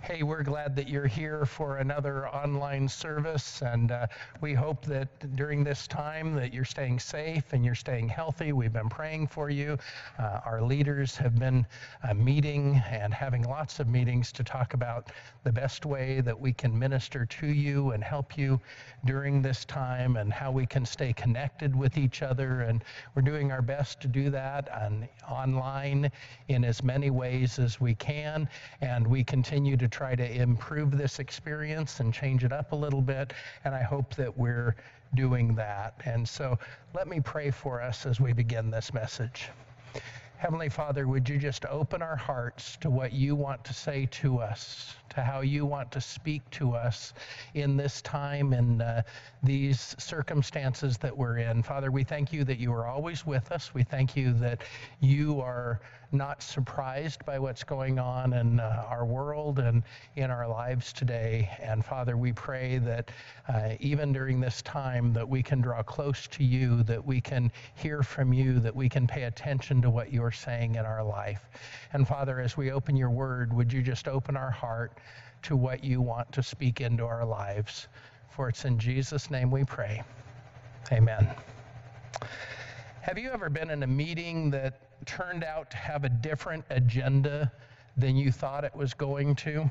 Hey, we're glad that you're here for another online service, and we hope that during this time that you're staying safe and you're staying healthy. We've been praying for you. Our leaders have been meeting and having lots of meetings to talk about the best way that we can minister to you and help you during this time and how we can stay connected with each other, and we're doing our best to do that on online in as many ways as we can, and we continue to try to improve this experience and change it up a little bit, and I hope that we're doing that. And so let me pray for us as we begin this message. Heavenly Father, would you just open our hearts to what you want to say to us, to how you want to speak to us in this time and these circumstances that we're in. Father, we thank you that you are always with us. We thank you that you are not surprised by what's going on in our world and in our lives today. And Father, we pray that even during this time that we can draw close to you, that we can hear from you, that we can pay attention to what you're saying in our life. And Father, as we open your word, would you just open our heart to what you want to speak into our lives? For it's in Jesus' name we pray. Amen. Have you ever been in a meeting that turned out to have a different agenda than you thought it was going to?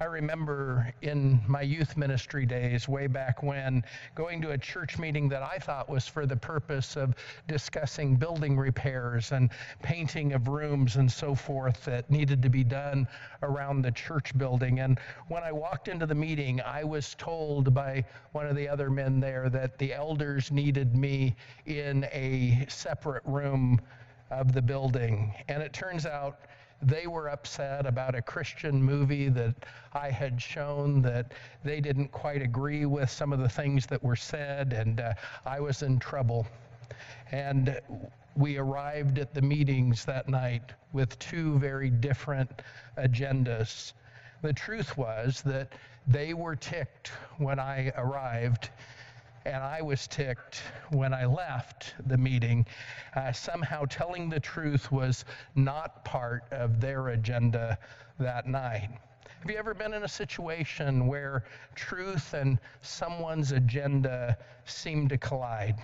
I remember in my youth ministry days, way back when, going to a church meeting that I thought was for the purpose of discussing building repairs and painting of rooms and so forth that needed to be done around the church building. And when I walked into the meeting, I was told by one of the other men there that the elders needed me in a separate room of the building. And it turns out they were upset about a Christian movie that I had shown, that they didn't quite agree with some of the things that were said, and I was in trouble. And we arrived at the meetings that night with two very different agendas. The truth was that they were ticked when I arrived, and I was ticked when I left the meeting. Somehow telling the truth was not part of their agenda that night. Have you ever been in a situation where truth and someone's agenda seem to collide?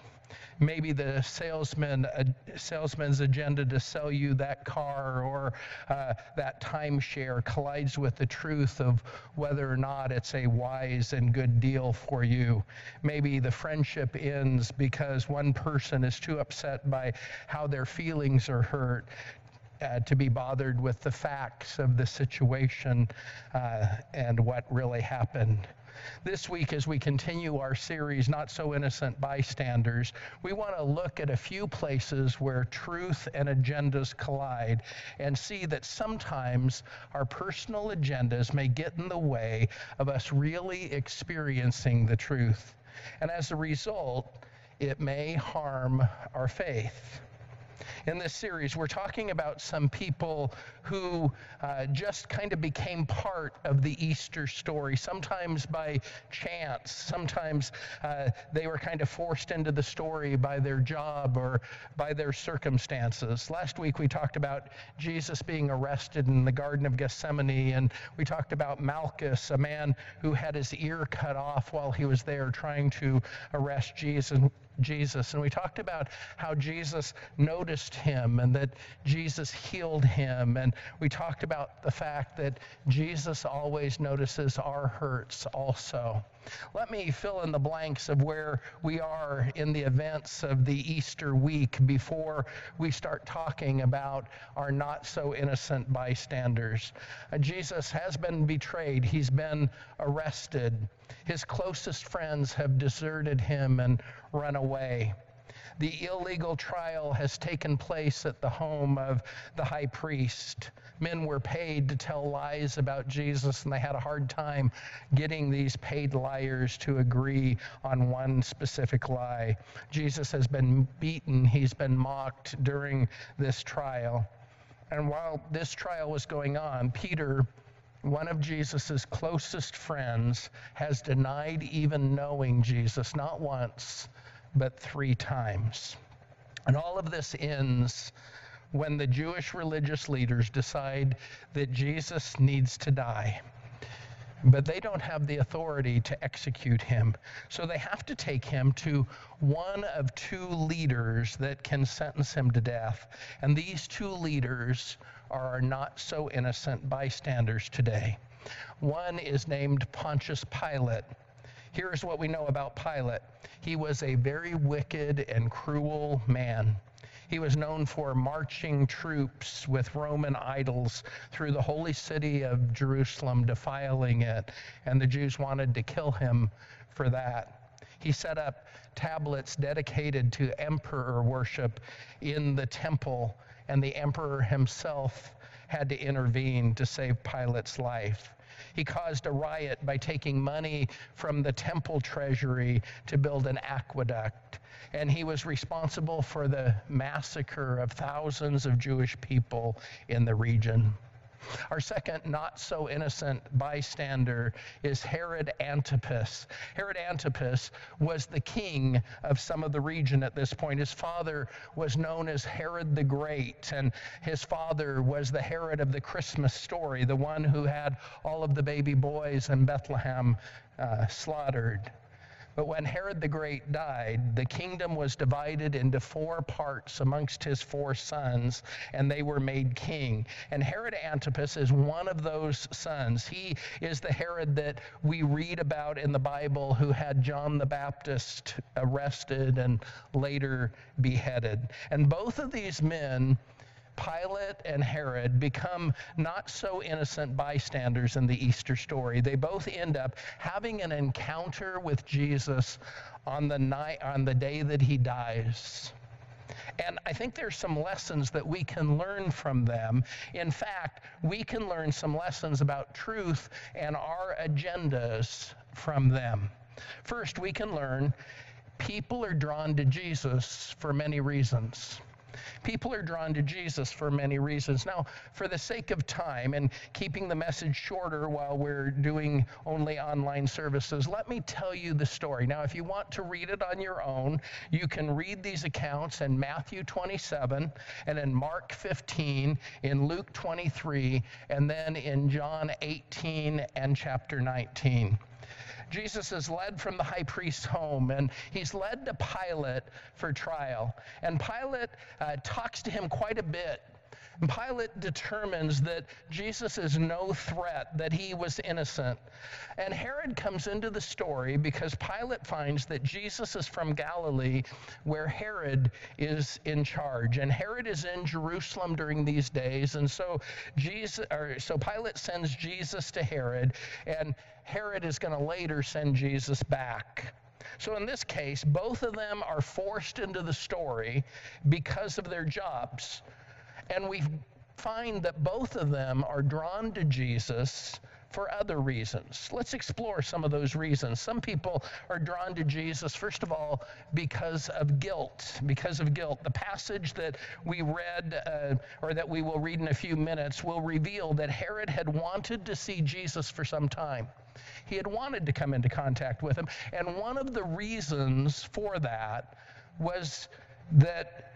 Maybe the salesman's agenda to sell you that car or that timeshare collides with the truth of whether or not it's a wise and good deal for you. Maybe the friendship ends because one person is too upset by how their feelings are hurt to be bothered with the facts of the situation and what really happened. This week, as we continue our series, Not So Innocent Bystanders, we want to look at a few places where truth and agendas collide and see that sometimes our personal agendas may get in the way of us really experiencing the truth. And as a result, it may harm our faith. In this series, we're talking about some people who just kind of became part of the Easter story, sometimes by chance, sometimes they were kind of forced into the story by their job or by their circumstances. Last week, we talked about Jesus being arrested in the Garden of Gethsemane, and we talked about Malchus, a man who had his ear cut off while he was there trying to arrest Jesus, and we talked about how Jesus noticed him and that Jesus healed him, and we talked about the fact that Jesus always notices our hurts also. Let me fill in the blanks of where we are in the events of the Easter week before we start talking about our not-so-innocent bystanders. Jesus has been betrayed. He's been arrested. His closest friends have deserted him and run away. The illegal trial has taken place at the home of the high priest. Men were paid to tell lies about Jesus, and they had a hard time getting these paid liars to agree on one specific lie. Jesus has been beaten. He's been mocked during this trial. And while this trial was going on, Peter, one of Jesus's closest friends, has denied even knowing Jesus, not once, but three times. And all of this ends when the Jewish religious leaders decide that Jesus needs to die. but they don't have the authority to execute him. So they have to take him to one of two leaders that can sentence him to death. And these two leaders are not so innocent bystanders today. One is named Pontius Pilate. Here's what we know about Pilate. He was a very wicked and cruel man. He was known for marching troops with Roman idols through the holy city of Jerusalem, defiling it, and the Jews wanted to kill him for that. He set up tablets dedicated to emperor worship in the temple, and the emperor himself had to intervene to save Pilate's life. He caused a riot by taking money from the temple treasury to build an aqueduct. And he was responsible for the massacre of thousands of Jewish people in the region. Our second not-so-innocent bystander is Herod Antipas. Herod Antipas was the king of some of the region at this point. His father was known as Herod the Great, and his father was the Herod of the Christmas story, the one who had all of the baby boys in Bethlehem slaughtered. But when Herod the Great died, the kingdom was divided into four parts amongst his four sons, and they were made king. And Herod Antipas is one of those sons. He is the Herod that we read about in the Bible who had John the Baptist arrested and later beheaded. And both of these men, Pilate and Herod, become not so innocent bystanders in the Easter story. They both end up having an encounter with Jesus on the day that he dies. And I think there's some lessons that we can learn from them. In fact, we can learn some lessons about truth and our agendas from them. First, we can learn people are drawn to Jesus for many reasons. People are drawn to Jesus for many reasons. Now, for the sake of time and keeping the message shorter while we're doing only online services, let me tell you the story. Now, if you want to read it on your own, you can read these accounts in Matthew 27 and in Mark 15, in Luke 23, and then in John 18 and chapter 19. Jesus is led from the high priest's home, and he's led to Pilate for trial. And Pilate talks to him quite a bit. And Pilate determines that Jesus is no threat, that he was innocent. And Herod comes into the story because Pilate finds that Jesus is from Galilee, where Herod is in charge. And Herod is in Jerusalem during these days, and so Pilate sends Jesus to Herod, and Herod is going to later send Jesus back. So in this case, both of them are forced into the story because of their jobs. And we find that both of them are drawn to Jesus for other reasons. Let's explore some of those reasons. Some people are drawn to Jesus, first of all, because of guilt. The passage that we read, or that we will read in a few minutes, will reveal that Herod had wanted to see Jesus for some time. He had wanted to come into contact with him. And one of the reasons for that was that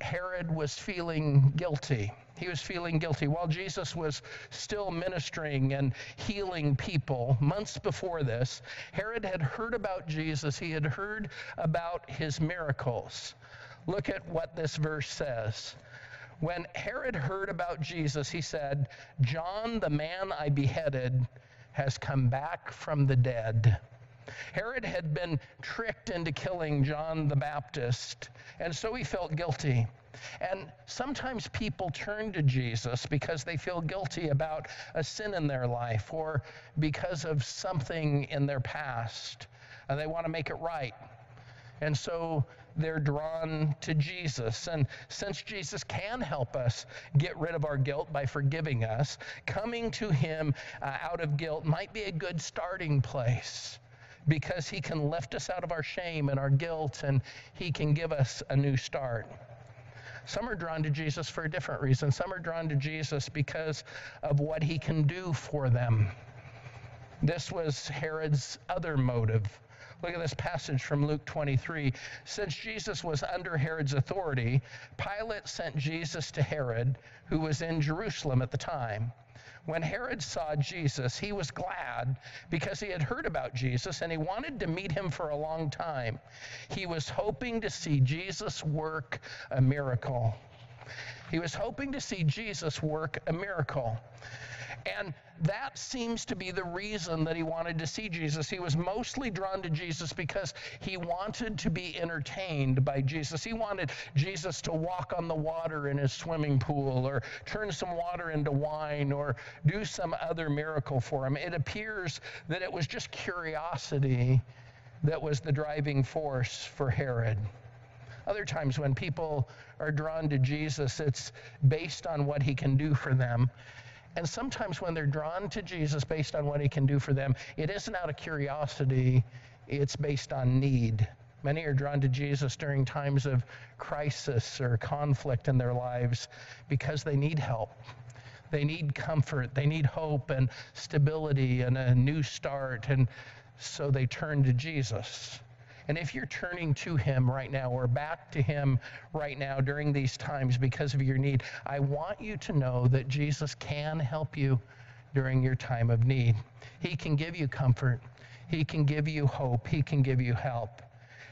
Herod was feeling guilty. He was feeling guilty. While Jesus was still ministering and healing people months before this, Herod had heard about Jesus. He had heard about his miracles. Look at what this verse says. When Herod heard about Jesus, he said, "John, the man I beheaded, has come back from the dead." Herod had been tricked into killing John the Baptist, and so he felt guilty. And sometimes people turn to Jesus because they feel guilty about a sin in their life or because of something in their past, and they want to make it right. And so they're drawn to Jesus. And since Jesus can help us get rid of our guilt by forgiving us, coming to him out of guilt might be a good starting place, because he can lift us out of our shame and our guilt, and he can give us a new start. Some are drawn to Jesus for a different reason. Some are drawn to Jesus because of what he can do for them. This was Herod's other motive. Look at this passage from Luke 23. Since Jesus was under Herod's authority, Pilate sent Jesus to Herod, who was in Jerusalem at the time. When Herod saw Jesus, he was glad because he had heard about Jesus and he wanted to meet him for a long time. He was hoping to see Jesus work a miracle. He was hoping to see Jesus work a miracle. And that seems to be the reason that he wanted to see Jesus. He was mostly drawn to Jesus because he wanted to be entertained by Jesus. He wanted Jesus to walk on the water in his swimming pool or turn some water into wine or do some other miracle for him. It appears that it was just curiosity that was the driving force for Herod. Other times when people are drawn to Jesus, it's based on what he can do for them. And sometimes when they're drawn to Jesus based on what he can do for them, it isn't out of curiosity, it's based on need. Many are drawn to Jesus during times of crisis or conflict in their lives because they need help. They need comfort, they need hope and stability and a new start, and so they turn to Jesus. And if you're turning to him right now or back to him right now during these times because of your need, I want you to know that Jesus can help you during your time of need. He can give you comfort. He can give you hope. He can give you help.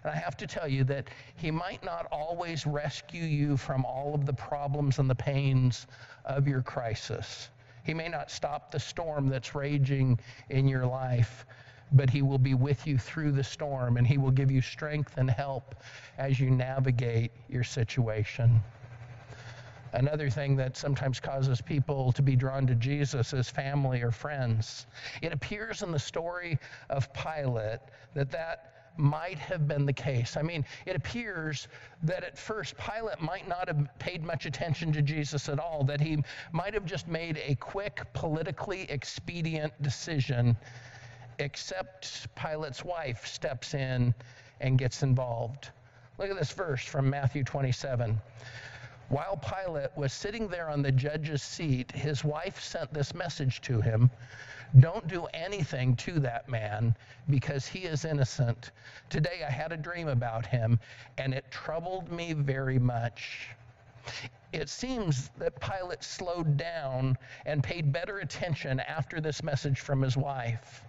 And I have to tell you that he might not always rescue you from all of the problems and the pains of your crisis. He may not stop the storm that's raging in your life, but he will be with you through the storm, and he will give you strength and help as you navigate your situation. Another thing that sometimes causes people to be drawn to Jesus is family or friends. It appears in the story of Pilate that might have been the case. I mean, it appears that at first Pilate might not have paid much attention to Jesus at all, that he might have just made a quick, politically expedient decision, except Pilate's wife steps in and gets involved. Look at this verse from Matthew 27. While Pilate was sitting there on the judge's seat, his wife sent this message to him, "Don't do anything to that man because he is innocent. Today I had a dream about him and it troubled me very much." It seems that Pilate slowed down and paid better attention after this message from his wife.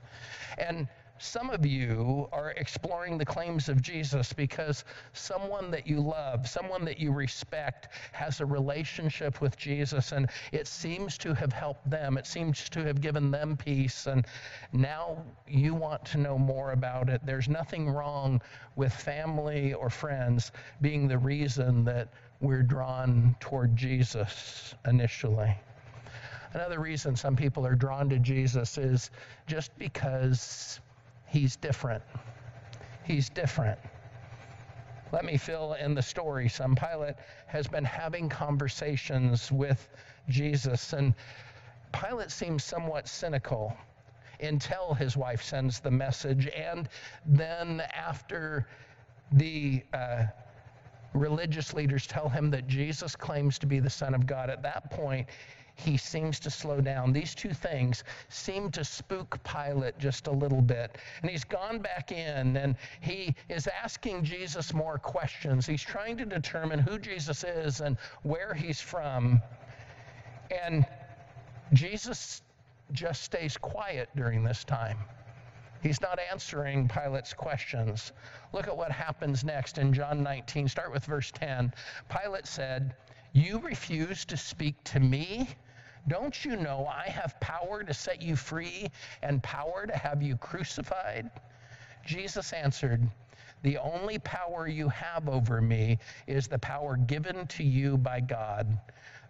And some of you are exploring the claims of Jesus because someone that you love, someone that you respect, has a relationship with Jesus, and it seems to have helped them. It seems to have given them peace, and now you want to know more about it. There's nothing wrong with family or friends being the reason that we're drawn toward Jesus initially. Another reason some people are drawn to Jesus is just because he's different. He's different. Let me fill in the story some. Pilate has been having conversations with Jesus, and Pilate seems somewhat cynical until his wife sends the message, and then after the religious leaders tell him that Jesus claims to be the Son of God. At that point, he seems to slow down. These two things seem to spook Pilate just a little bit. And he's gone back in and he is asking Jesus more questions. He's trying to determine who Jesus is and where he's from. And Jesus just stays quiet during this time. He's not answering Pilate's questions. Look at what happens next in John 19. Start with verse 10. Pilate said, "You refuse to speak to me? Don't you know I have power to set you free and power to have you crucified?" Jesus answered, "The only power you have over me is the power given to you by God.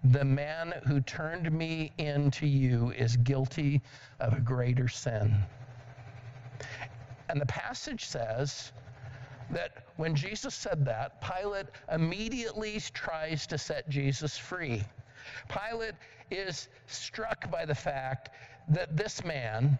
The man who turned me into you is guilty of a greater sin." And the passage says that when Jesus said that, Pilate immediately tries to set Jesus free. Pilate is struck by the fact that this man,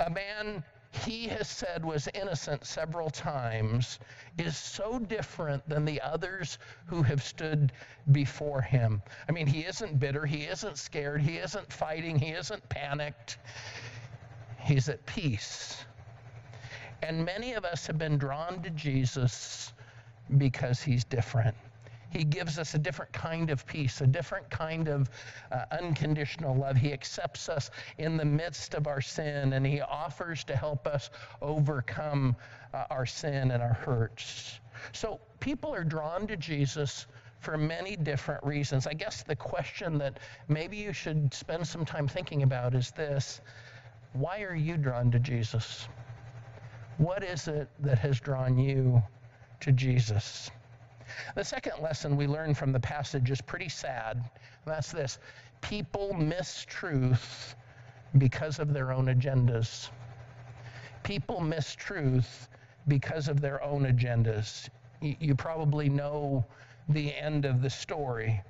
a man he has said was innocent several times, is so different than the others who have stood before him. I mean, he isn't bitter, he isn't scared, he isn't fighting, he isn't panicked. He's at peace. And many of us have been drawn to Jesus because he's different. He gives us a different kind of peace, a different kind of unconditional love. He accepts us in the midst of our sin, and he offers to help us overcome our sin and our hurts. So people are drawn to Jesus for many different reasons. I guess the question that maybe you should spend some time thinking about is this: why are you drawn to Jesus? What is it that has drawn you to Jesus? The second lesson we learn from the passage is pretty sad, and that's this: people miss truth because of their own agendas. People miss truth because of their own agendas. You probably know the end of the story.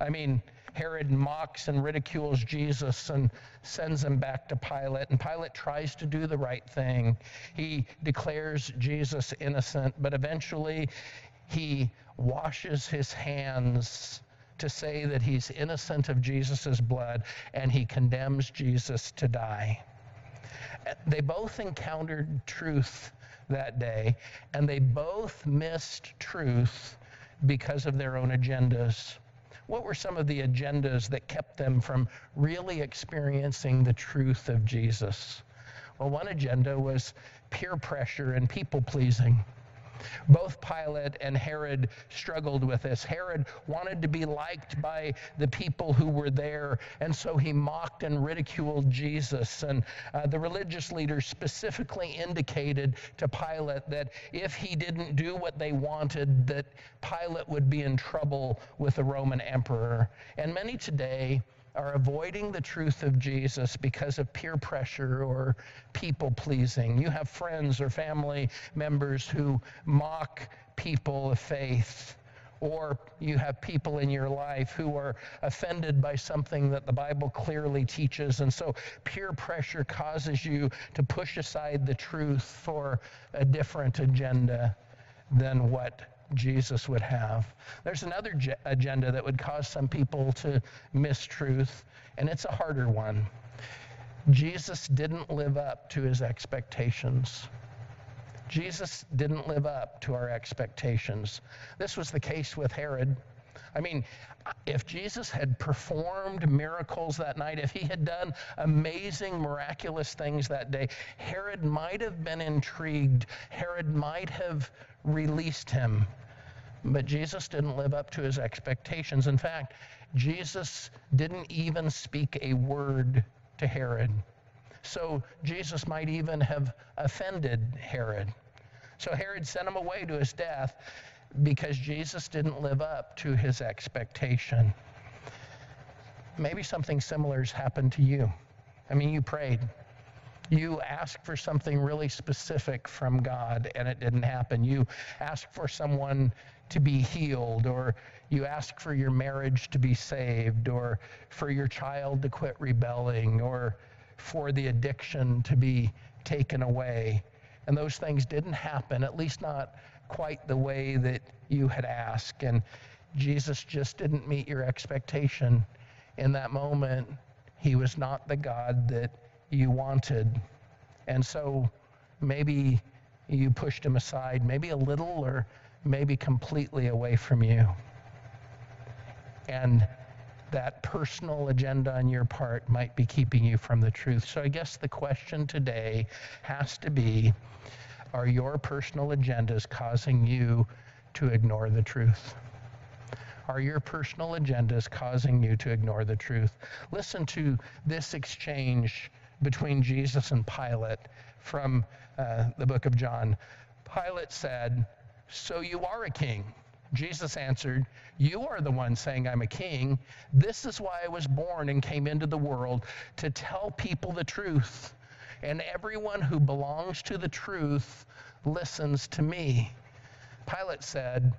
I mean, Herod mocks and ridicules Jesus and sends him back to Pilate, and Pilate tries to do the right thing. He declares Jesus innocent, but eventually he washes his hands to say that he's innocent of Jesus's blood, and he condemns Jesus to die. They both encountered truth that day, and they both missed truth because of their own agendas. What were some of the agendas that kept them from really experiencing the truth of Jesus? Well, one agenda was peer pressure and people-pleasing. Both Pilate and Herod struggled with this. Herod wanted to be liked by the people who were there, and so he mocked and ridiculed Jesus. And the religious leaders specifically indicated to Pilate that if he didn't do what they wanted, that Pilate would be in trouble with the Roman emperor. And many today are avoiding the truth of Jesus because of peer pressure or people-pleasing. You have friends or family members who mock people of faith, or you have people in your life who are offended by something that the Bible clearly teaches, and so peer pressure causes you to push aside the truth for a different agenda than what Jesus would have. There's another agenda that would cause some people to miss truth, and it's a harder one. Jesus didn't live up to his expectations. Jesus didn't live up to our expectations. This was the case with Herod. I mean, if Jesus had performed miracles that night, if he had done amazing, miraculous things that day, Herod might have been intrigued. Herod might have released him. But Jesus didn't live up to his expectations. In fact, Jesus didn't even speak a word to Herod. So Jesus might even have offended Herod. So Herod sent him away to his death, because Jesus didn't live up to his expectation. Maybe something similar has happened to you. I mean, you prayed. You asked for something really specific from God, and it didn't happen. You asked for someone to be healed, or you asked for your marriage to be saved, or for your child to quit rebelling, or for the addiction to be taken away. And those things didn't happen, at least not quite the way that you had asked, and Jesus just didn't meet your expectation. In that moment, he was not the God that you wanted, and so maybe you pushed him aside, maybe a little or maybe completely away from you. And that personal agenda on your part might be keeping you from the truth. So I guess the question today has to be, are your personal agendas causing you to ignore the truth? Are your personal agendas causing you to ignore the truth? Listen to this exchange between Jesus and Pilate from the book of John. Pilate said, "So you are a king." Jesus answered, "You are the one saying I'm a king. This is why I was born and came into the world, to tell people the truth. And everyone who belongs to the truth listens to me." Pilate said,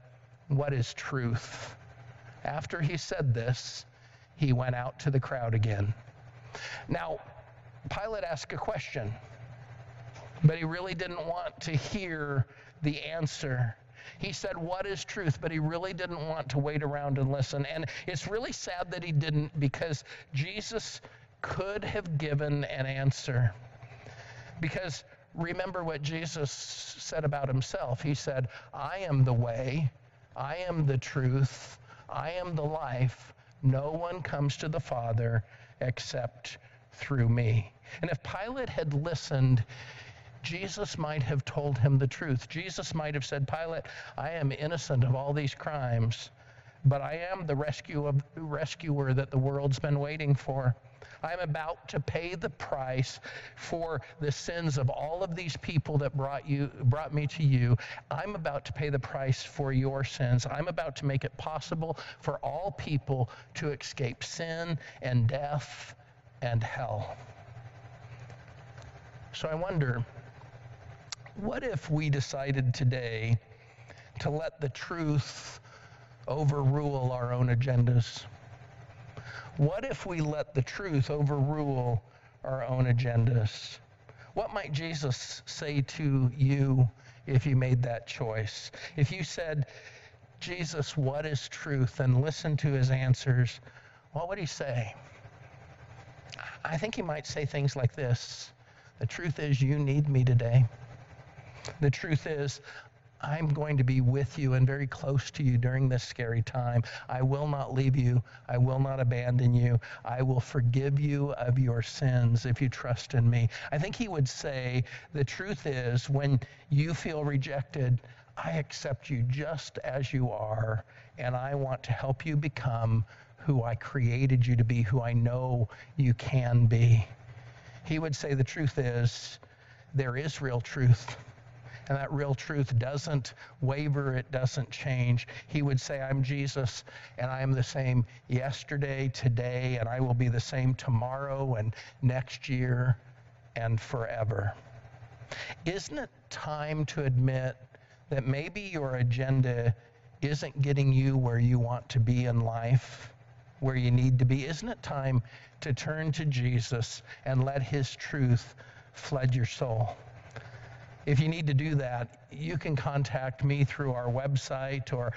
"What is truth?" After he said this, he went out to the crowd again. Now, Pilate asked a question, but he really didn't want to hear the answer. He said, "What is truth?" But he really didn't want to wait around and listen. And it's really sad that he didn't, because Jesus could have given an answer. Because remember what Jesus said about himself. He said, "I am the way, I am the truth. I am the life. No one comes to the Father except through me. And if Pilate had listened, Jesus might have told him the truth. Jesus might have said, Pilate, I am innocent of all these crimes, but I am the rescuer that the world's been waiting for. I'm about to pay the price for the sins of all of these people that brought me to you. I'm about to pay the price for your sins. I'm about to make it possible for all people to escape sin and death and hell. So I wonder, what if we decided today to let the truth overrule our own agendas? What if we let the truth overrule our own agendas? What might Jesus say to you if you made that choice? If you said, Jesus, what is truth? And listen to his answers, what would he say? I think he might say things like this. The truth is, you need me today. The truth is, I'm going to be with you and very close to you during this scary time. I will not leave you. I will not abandon you. I will forgive you of your sins if you trust in me. I think he would say, the truth is, when you feel rejected, I accept you just as you are, and I want to help you become who I created you to be, who I know you can be. He would say, the truth is, there is real truth. And that real truth doesn't waver, it doesn't change. He would say, I'm Jesus, and I am the same yesterday, today, and I will be the same tomorrow and next year and forever. Isn't it time to admit that maybe your agenda isn't getting you where you want to be in life, where you need to be? Isn't it time to turn to Jesus and let his truth flood your soul? If you need to do that, you can contact me through our website, or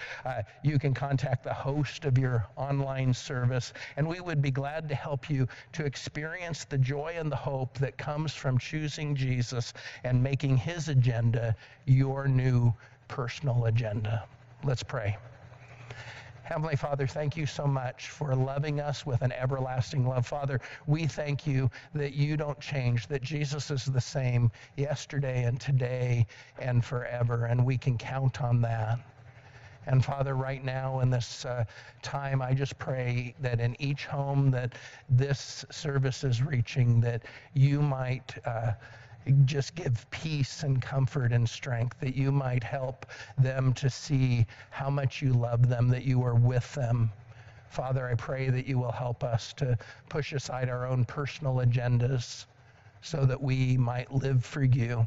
you can contact the host of your online service, and we would be glad to help you to experience the joy and the hope that comes from choosing Jesus and making his agenda your new personal agenda. Let's pray. Heavenly Father, thank you so much for loving us with an everlasting love. Father, we thank you that you don't change, that Jesus is the same yesterday and today and forever, and we can count on that. And Father, right now in this time, I just pray that in each home that this service is reaching, that you might just give peace and comfort and strength, that you might help them to see how much you love them, that you are with them. Father, I pray that you will help us to push aside our own personal agendas so that we might live for you,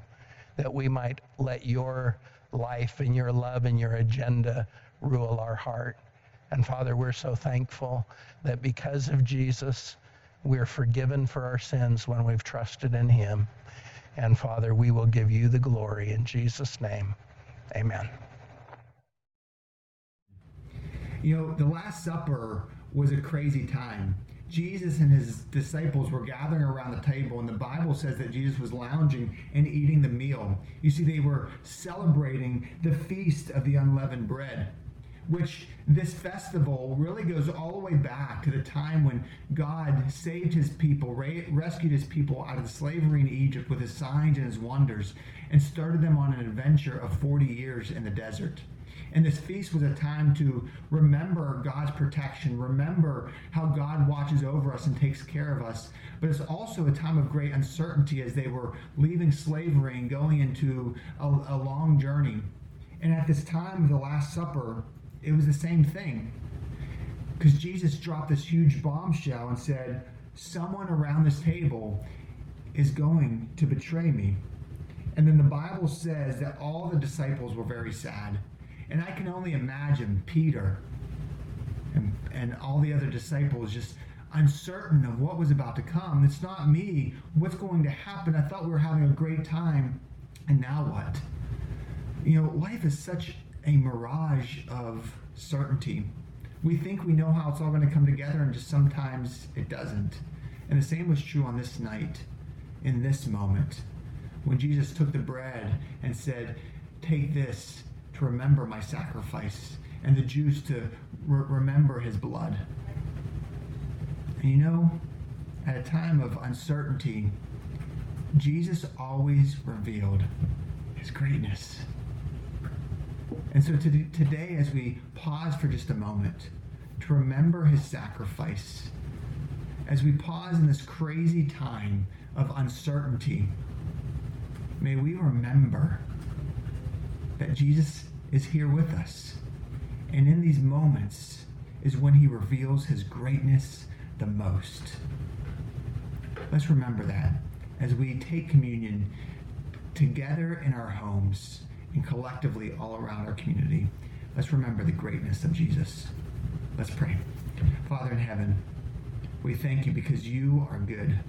that we might let your life and your love and your agenda rule our heart. And Father, we're so thankful that because of Jesus, we're forgiven for our sins when we've trusted in him. And Father, we will give you the glory in Jesus' name. Amen. You know, the Last Supper was a crazy time. Jesus and his disciples were gathering around the table, and the Bible says that Jesus was lounging and eating the meal. You see, they were celebrating the Feast of the Unleavened Bread, which this festival really goes all the way back to the time when God saved his people, rescued his people out of slavery in Egypt with his signs and his wonders, and started them on an adventure of 40 years in the desert. And this feast was a time to remember God's protection, remember how God watches over us and takes care of us. But it's also a time of great uncertainty as they were leaving slavery and going into a long journey. And at this time of the Last Supper, it was the same thing, because Jesus dropped this huge bombshell and said, someone around this table is going to betray me. And then the Bible says that all the disciples were very sad. And I can only imagine Peter and all the other disciples just uncertain of what was about to come. It's not me. What's going to happen? I thought we were having a great time. And now what? You know, life is such a mirage of certainty. We think we know how it's all going to come together, and just sometimes it doesn't. And the same was true on this night, in this moment, when Jesus took the bread and said, take this to remember my sacrifice. and the Jews to remember his blood. And you know, at a time of uncertainty, Jesus always revealed his greatness. And so today, as we pause for just a moment to remember his sacrifice, as we pause in this crazy time of uncertainty, may we remember that Jesus is here with us. And in these moments is when he reveals his greatness the most. Let's remember that as we take communion together in our homes and collectively all around our community. Let's remember the greatness of Jesus. Let's pray. Father in heaven, we thank you because you are good.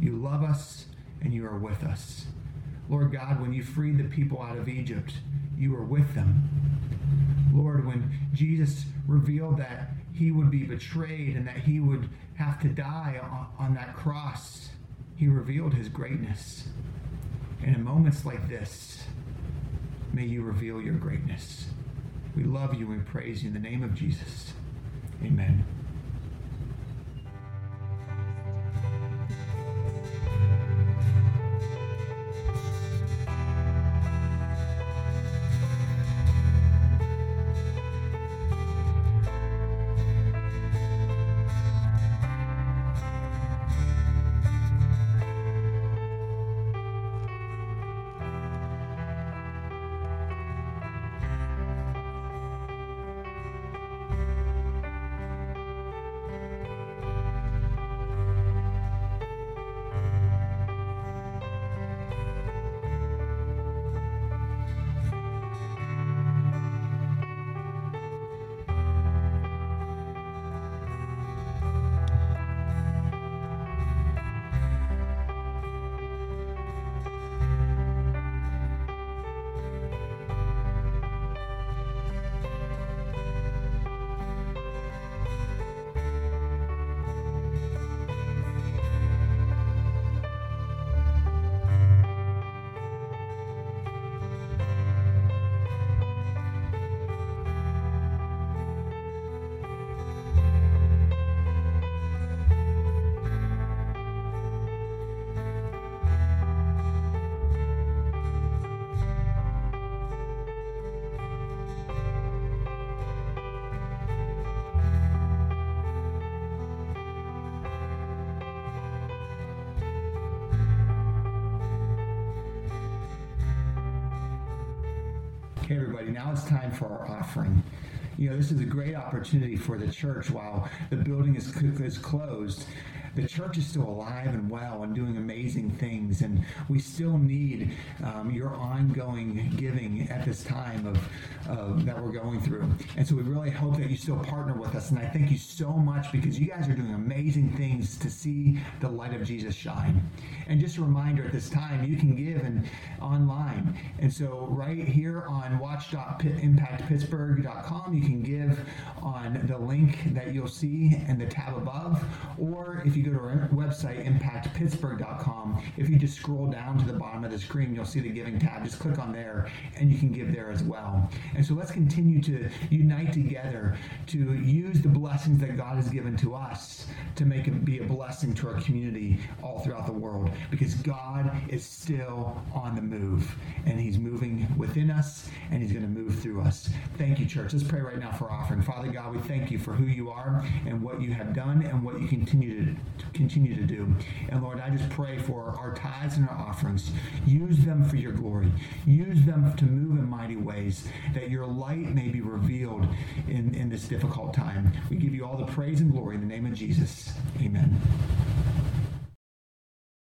You love us and you are with us. Lord God, when you freed the people out of Egypt, you were with them. Lord, when Jesus revealed that he would be betrayed and that he would have to die on that cross, he revealed his greatness. And in moments like this, may you reveal your greatness. We love you and praise you in the name of Jesus. Amen. Hey everybody, now it's time for our offering. You know, this is a great opportunity for the church. While the building is closed, the church is still alive and well and doing amazing things. And we still need your ongoing giving at this time that we're going through. And so we really hope that you still partner with us. And I thank you so much because you guys are doing amazing things to see the light of Jesus shine. And just a reminder, at this time, you can give online. And so right here on watch.impactpittsburgh.com, you can give on the link that you'll see in the tab above. Or if you go to our website, impactpittsburgh.com, if you just scroll down to the bottom of the screen, you'll see the giving tab. Just click on there and you can give there as well. And so let's continue to unite together to use the blessings that God has given to us to make it be a blessing to our community all throughout the world, because God is still on the move and he's moving within us and he's going to move through us. Thank you, church. Let's pray right now for offering. Father God, we thank you for who you are and what you have done and what you continue to do. And Lord, I just pray for our tithes and our offerings. Use them for your glory. Use them to move in mighty ways, that your light may be revealed in this difficult time. We give you all the praise and glory in the name of Jesus. Amen.